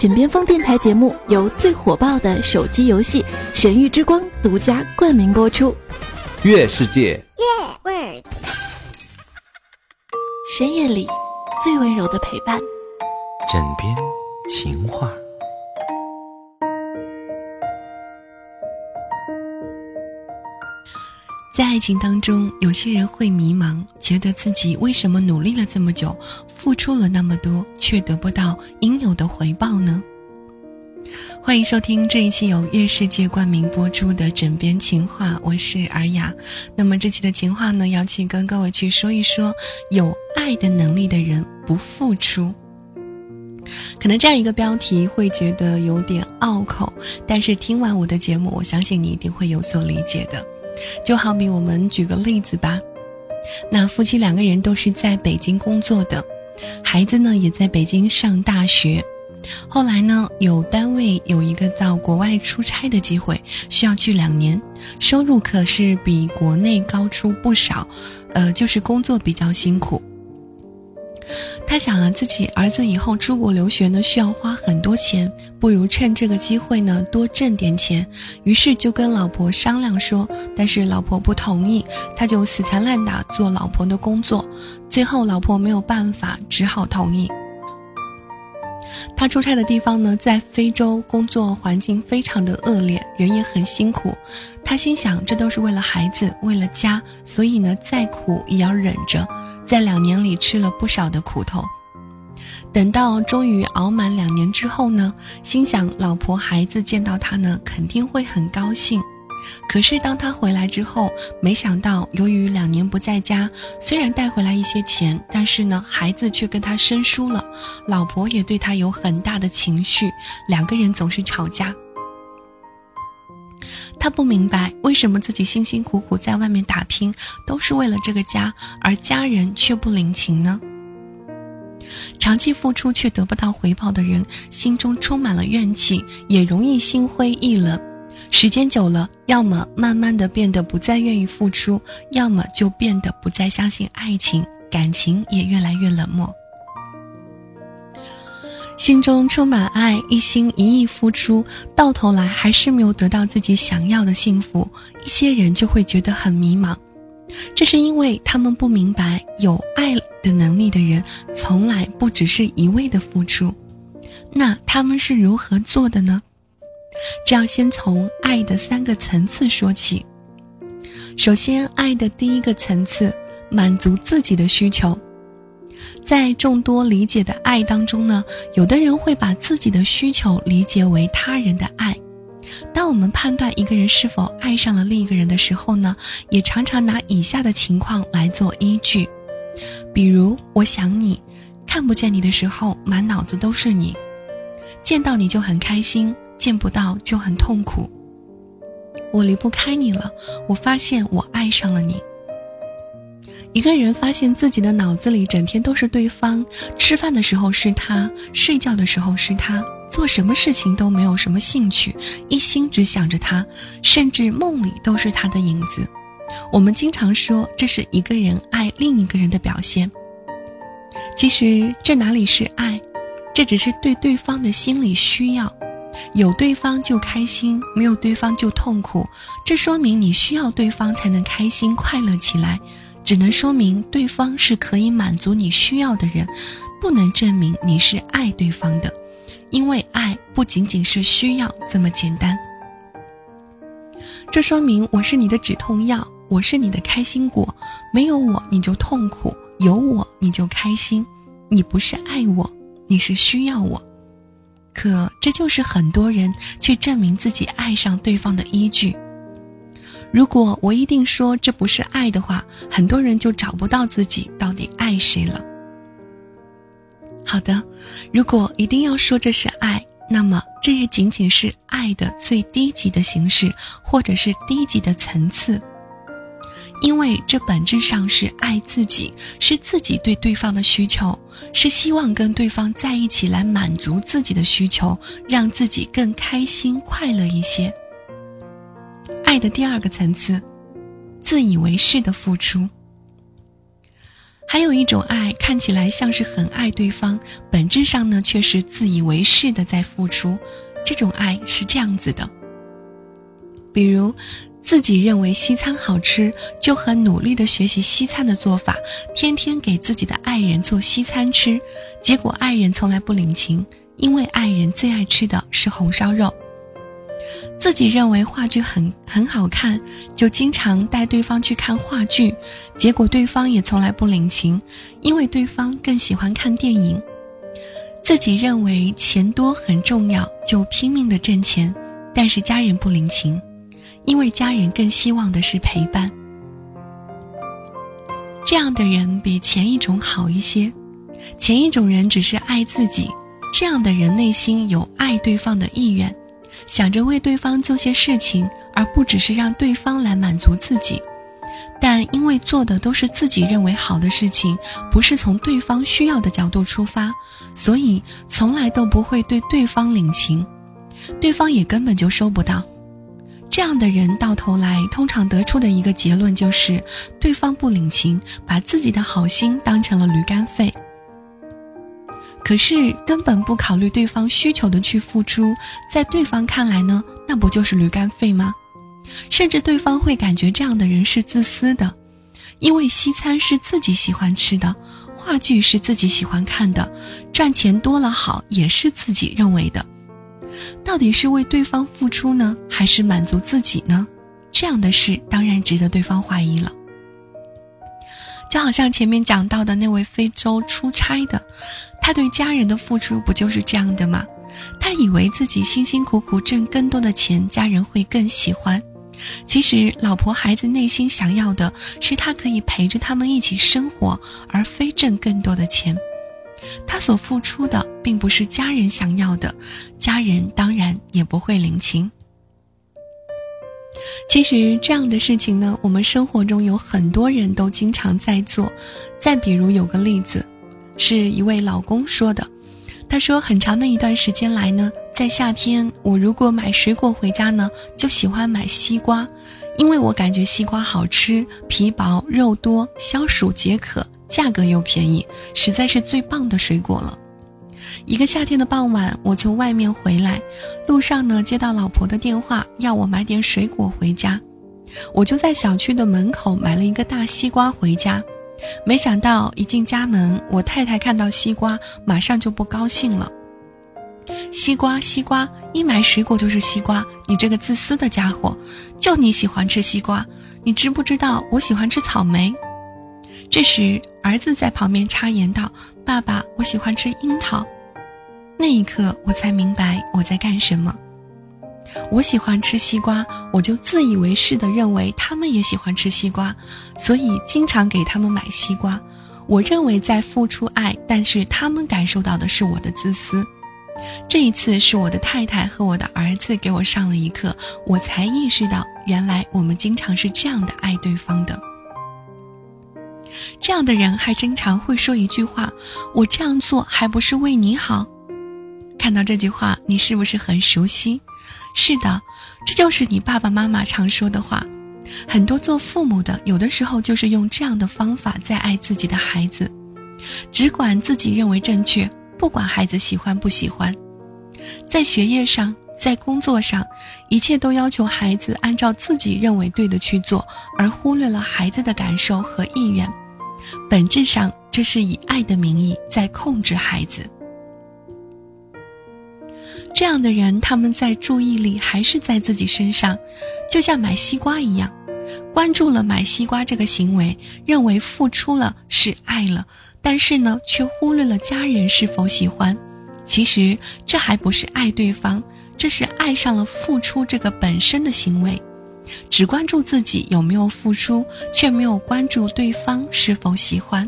枕边风电台节目由最火爆的手机游戏神域之光独家冠名播出。乐世界，乐 Word， 深夜里最温柔的陪伴，枕边情话。在爱情当中，有些人会迷茫，觉得自己为什么努力了这么久，付出了那么多，却得不到应有的回报呢？欢迎收听这一期由乐世界冠名播出的枕边情话，我是尔雅。那么这期的情话呢，要去跟各位去说一说，有爱的能力的人不付出。可能这样一个标题会觉得有点拗口，但是听完我的节目，我相信你一定会有所理解的。就好比我们举个例子吧，那夫妻两个人都是在北京工作的，孩子呢也在北京上大学。后来呢，有单位有一个到国外出差的机会，需要去2年，收入可是比国内高出不少，就是工作比较辛苦。他想啊，自己儿子以后出国留学呢需要花很多钱，不如趁这个机会呢多挣点钱。于是就跟老婆商量说，但是老婆不同意，他就死缠烂打做老婆的工作。最后老婆没有办法，只好同意。他出差的地方呢在非洲，工作环境非常的恶劣，人也很辛苦。他心想，这都是为了孩子，为了家，所以呢再苦也要忍着。在2年里吃了不少的苦头，等到终于熬满2年之后呢，心想老婆孩子见到他呢肯定会很高兴。可是当他回来之后，没想到由于2年不在家，虽然带回来一些钱，但是呢孩子却跟他生疏了，老婆也对他有很大的情绪，2个人总是吵架。他不明白为什么自己辛辛苦苦在外面打拼，都是为了这个家，而家人却不领情呢？长期付出却得不到回报的人，心中充满了怨气，也容易心灰意冷。时间久了，要么慢慢的变得不再愿意付出，要么就变得不再相信爱情，感情也越来越冷漠。心中充满爱，一心一意付出，到头来还是没有得到自己想要的幸福，一些人就会觉得很迷茫。这是因为他们不明白，有爱的能力的人从来不只是一味的付出。那他们是如何做的呢？这要先从爱的3个层次说起。首先，爱的第一个层次，满足自己的需求。在众多理解的爱当中呢，有的人会把自己的需求理解为他人的爱。当我们判断一个人是否爱上了另一个人的时候呢，也常常拿以下的情况来做依据。比如，我想你，看不见你的时候满脑子都是你，见到你就很开心，见不到就很痛苦。我离不开你了，我发现我爱上了你。一个人发现自己的脑子里整天都是对方，吃饭的时候是他，睡觉的时候是他，做什么事情都没有什么兴趣，一心只想着他，甚至梦里都是他的影子。我们经常说这是一个人爱另一个人的表现，其实这哪里是爱，这只是对对方的心理需要。有对方就开心，没有对方就痛苦，这说明你需要对方才能开心快乐起来，只能说明对方是可以满足你需要的人，不能证明你是爱对方的，因为爱不仅仅是需要这么简单。这说明我是你的止痛药，我是你的开心果，没有我你就痛苦，有我你就开心，你不是爱我，你是需要我。可这就是很多人去证明自己爱上对方的依据。如果我一定说这不是爱的话，很多人就找不到自己到底爱谁了。好的，如果一定要说这是爱，那么这也仅仅是爱的最低级的形式，或者是低级的层次。因为这本质上是爱自己，是自己对对方的需求，是希望跟对方在一起来满足自己的需求，让自己更开心快乐一些。爱的第2个层次，自以为是的付出。还有一种爱看起来像是很爱对方，本质上呢却是自以为是的在付出。这种爱是这样子的，比如自己认为西餐好吃，就很努力的学习西餐的做法，天天给自己的爱人做西餐吃，结果爱人从来不领情，因为爱人最爱吃的是红烧肉。自己认为话剧很好看，就经常带对方去看话剧，结果对方也从来不领情，因为对方更喜欢看电影。自己认为钱多很重要，就拼命的挣钱，但是家人不领情，因为家人更希望的是陪伴。这样的人比前一种好一些，前一种人只是爱自己，这样的人内心有爱对方的意愿，想着为对方做些事情，而不只是让对方来满足自己。但因为做的都是自己认为好的事情，不是从对方需要的角度出发，所以从来都不会对对方领情，对方也根本就收不到。这样的人到头来通常得出的一个结论就是，对方不领情，把自己的好心当成了驴肝肺。可是根本不考虑对方需求的去付出，在对方看来呢，那不就是驴肝肺吗？甚至对方会感觉这样的人是自私的，因为西餐是自己喜欢吃的，话剧是自己喜欢看的，赚钱多了好也是自己认为的。到底是为对方付出呢，还是满足自己呢？这样的事当然值得对方怀疑了。就好像前面讲到的那位非洲出差的，他对家人的付出不就是这样的吗？他以为自己辛辛苦苦挣更多的钱，家人会更喜欢。其实老婆孩子内心想要的是他可以陪着他们一起生活，而非挣更多的钱。他所付出的并不是家人想要的，家人当然也不会领情。其实这样的事情呢，我们生活中有很多人都经常在做。再比如有个例子，是一位老公说的，他说很长的一段时间来呢，在夏天我如果买水果回家呢，就喜欢买西瓜，因为我感觉西瓜好吃，皮薄肉多，消暑解渴，价格又便宜，实在是最棒的水果了。一个夏天的傍晚，我从外面回来，路上呢接到老婆的电话，要我买点水果回家。我就在小区的门口买了一个大西瓜回家。没想到一进家门，我太太看到西瓜马上就不高兴了。西瓜西瓜，一买水果就是西瓜，你这个自私的家伙，就你喜欢吃西瓜，你知不知道我喜欢吃草莓？这时儿子在旁边插言道，爸爸，我喜欢吃樱桃。那一刻我才明白我在干什么。我喜欢吃西瓜，我就自以为是地认为他们也喜欢吃西瓜，所以经常给他们买西瓜。我认为在付出爱，但是他们感受到的是我的自私。这一次是我的太太和我的儿子给我上了一课，我才意识到原来我们经常是这样的爱对方的。这样的人还经常会说一句话，我这样做还不是为你好。看到这句话，你是不是很熟悉？是的，这就是你爸爸妈妈常说的话。很多做父母的，有的时候就是用这样的方法在爱自己的孩子，只管自己认为正确，不管孩子喜欢不喜欢。在学业上，在工作上，一切都要求孩子按照自己认为对的去做，而忽略了孩子的感受和意愿。本质上，这是以爱的名义在控制孩子。这样的人，他们在注意力还是在自己身上，就像买西瓜一样，关注了买西瓜这个行为，认为付出了是爱了，但是呢，却忽略了家人是否喜欢。其实这还不是爱对方，这是爱上了付出这个本身的行为。只关注自己有没有付出，却没有关注对方是否喜欢，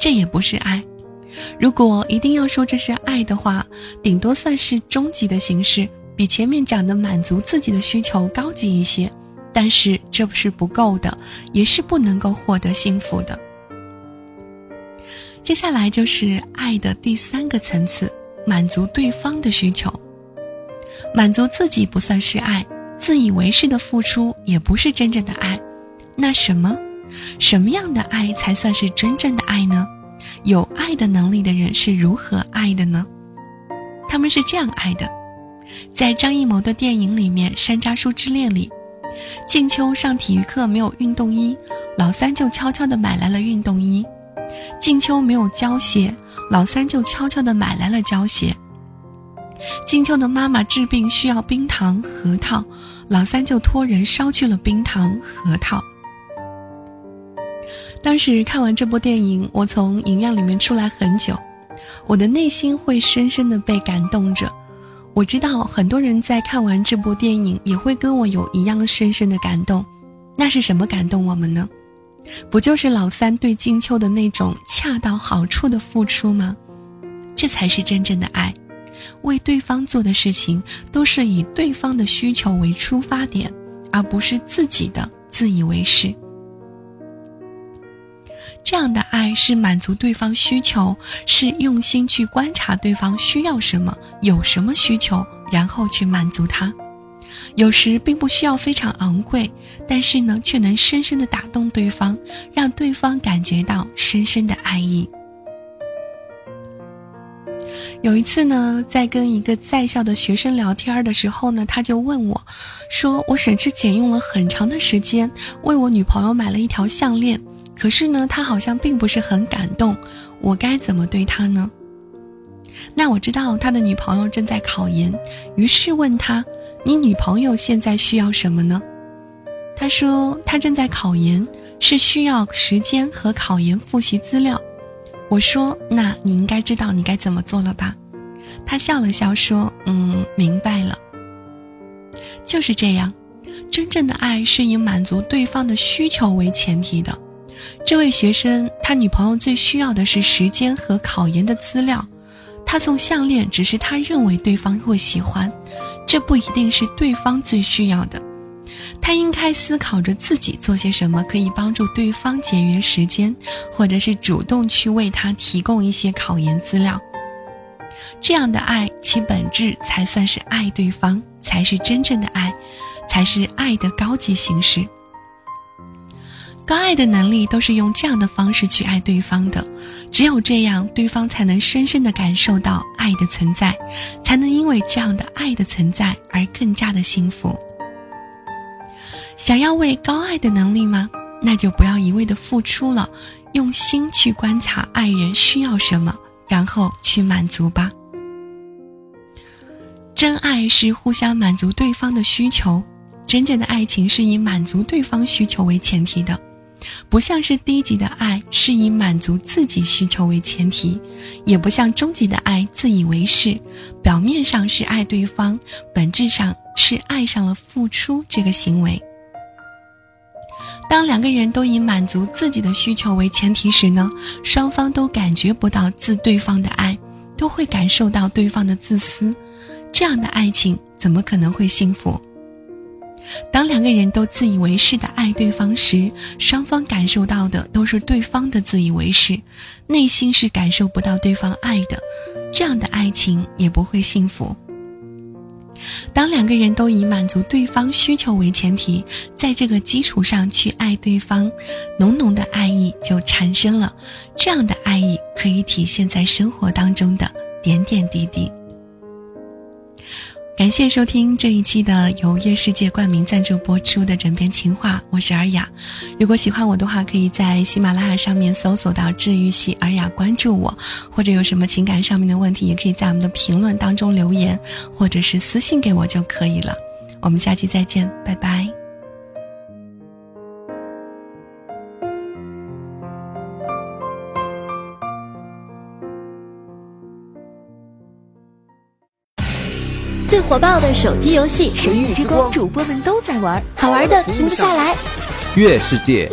这也不是爱。如果一定要说这是爱的话，顶多算是终极的形式，比前面讲的满足自己的需求高级一些，但是这是不够的，也是不能够获得幸福的。接下来就是爱的第三个层次，满足对方的需求。满足自己不算是爱，自以为是的付出也不是真正的爱，那什么什么样的爱才算是真正的爱呢？有爱的能力的人是如何爱的呢？他们是这样爱的。在张艺谋的电影里面，《山楂树之恋》里，静秋上体育课没有运动衣，老三就悄悄地买来了运动衣。静秋没有胶鞋，老三就悄悄地买来了胶鞋。静秋的妈妈治病需要冰糖核桃，老三就托人捎去了冰糖核桃。当时看完这部电影，我从影院里面出来很久，我的内心会深深地被感动着。我知道很多人在看完这部电影也会跟我有一样深深的感动。那是什么感动我们呢？不就是老三对静秋的那种恰到好处的付出吗？这才是真正的爱。为对方做的事情都是以对方的需求为出发点，而不是自己的自以为是。这样的爱是满足对方需求，是用心去观察对方需要什么，有什么需求，然后去满足他。有时并不需要非常昂贵，但是呢，却能深深地打动对方，让对方感觉到深深的爱意。有一次呢，在跟一个在校的学生聊天的时候呢，他就问我，说我省吃俭用了很长的时间，为我女朋友买了一条项链，可是呢，他好像并不是很感动，我该怎么对他呢？那我知道他的女朋友正在考研，于是问他，你女朋友现在需要什么呢？他说他正在考研，是需要时间和考研复习资料。我说，那你应该知道你该怎么做了吧？他笑了笑说，明白了。就是这样，真正的爱是以满足对方的需求为前提的。这位学生，他女朋友最需要的是时间和考研的资料，他送项链只是他认为对方会喜欢，这不一定是对方最需要的。他应该思考着自己做些什么可以帮助对方节约时间，或者是主动去为他提供一些考研资料。这样的爱，其本质才算是爱对方，才是真正的爱，才是爱的高级形式。高爱的能力都是用这样的方式去爱对方的，只有这样，对方才能深深地感受到爱的存在，才能因为这样的爱的存在而更加的幸福。想要为高爱的能力吗？那就不要一味地付出了，用心去观察爱人需要什么，然后去满足吧。真爱是互相满足对方的需求，真正的爱情是以满足对方需求为前提的。不像是低级的爱是以满足自己需求为前提，也不像中级的爱自以为是，表面上是爱对方，本质上是爱上了付出这个行为。当两个人都以满足自己的需求为前提时呢，双方都感觉不到自对方的爱，都会感受到对方的自私，这样的爱情怎么可能会幸福？当两个人都自以为是的爱对方时，双方感受到的都是对方的自以为是，内心是感受不到对方爱的，这样的爱情也不会幸福。当两个人都以满足对方需求为前提，在这个基础上去爱对方，浓浓的爱意就产生了，这样的爱意可以体现在生活当中的点点滴滴。感谢收听这一期的由月世界冠名赞助播出的《枕边情话》，我是尔雅。如果喜欢我的话，可以在喜马拉雅上面搜索到治愈系尔雅，关注我，或者有什么情感上面的问题，也可以在我们的评论当中留言，或者是私信给我就可以了。我们下期再见，拜拜。最火爆的手机游戏《神域之光》，主播们都在玩，好玩的停不下来。月世界。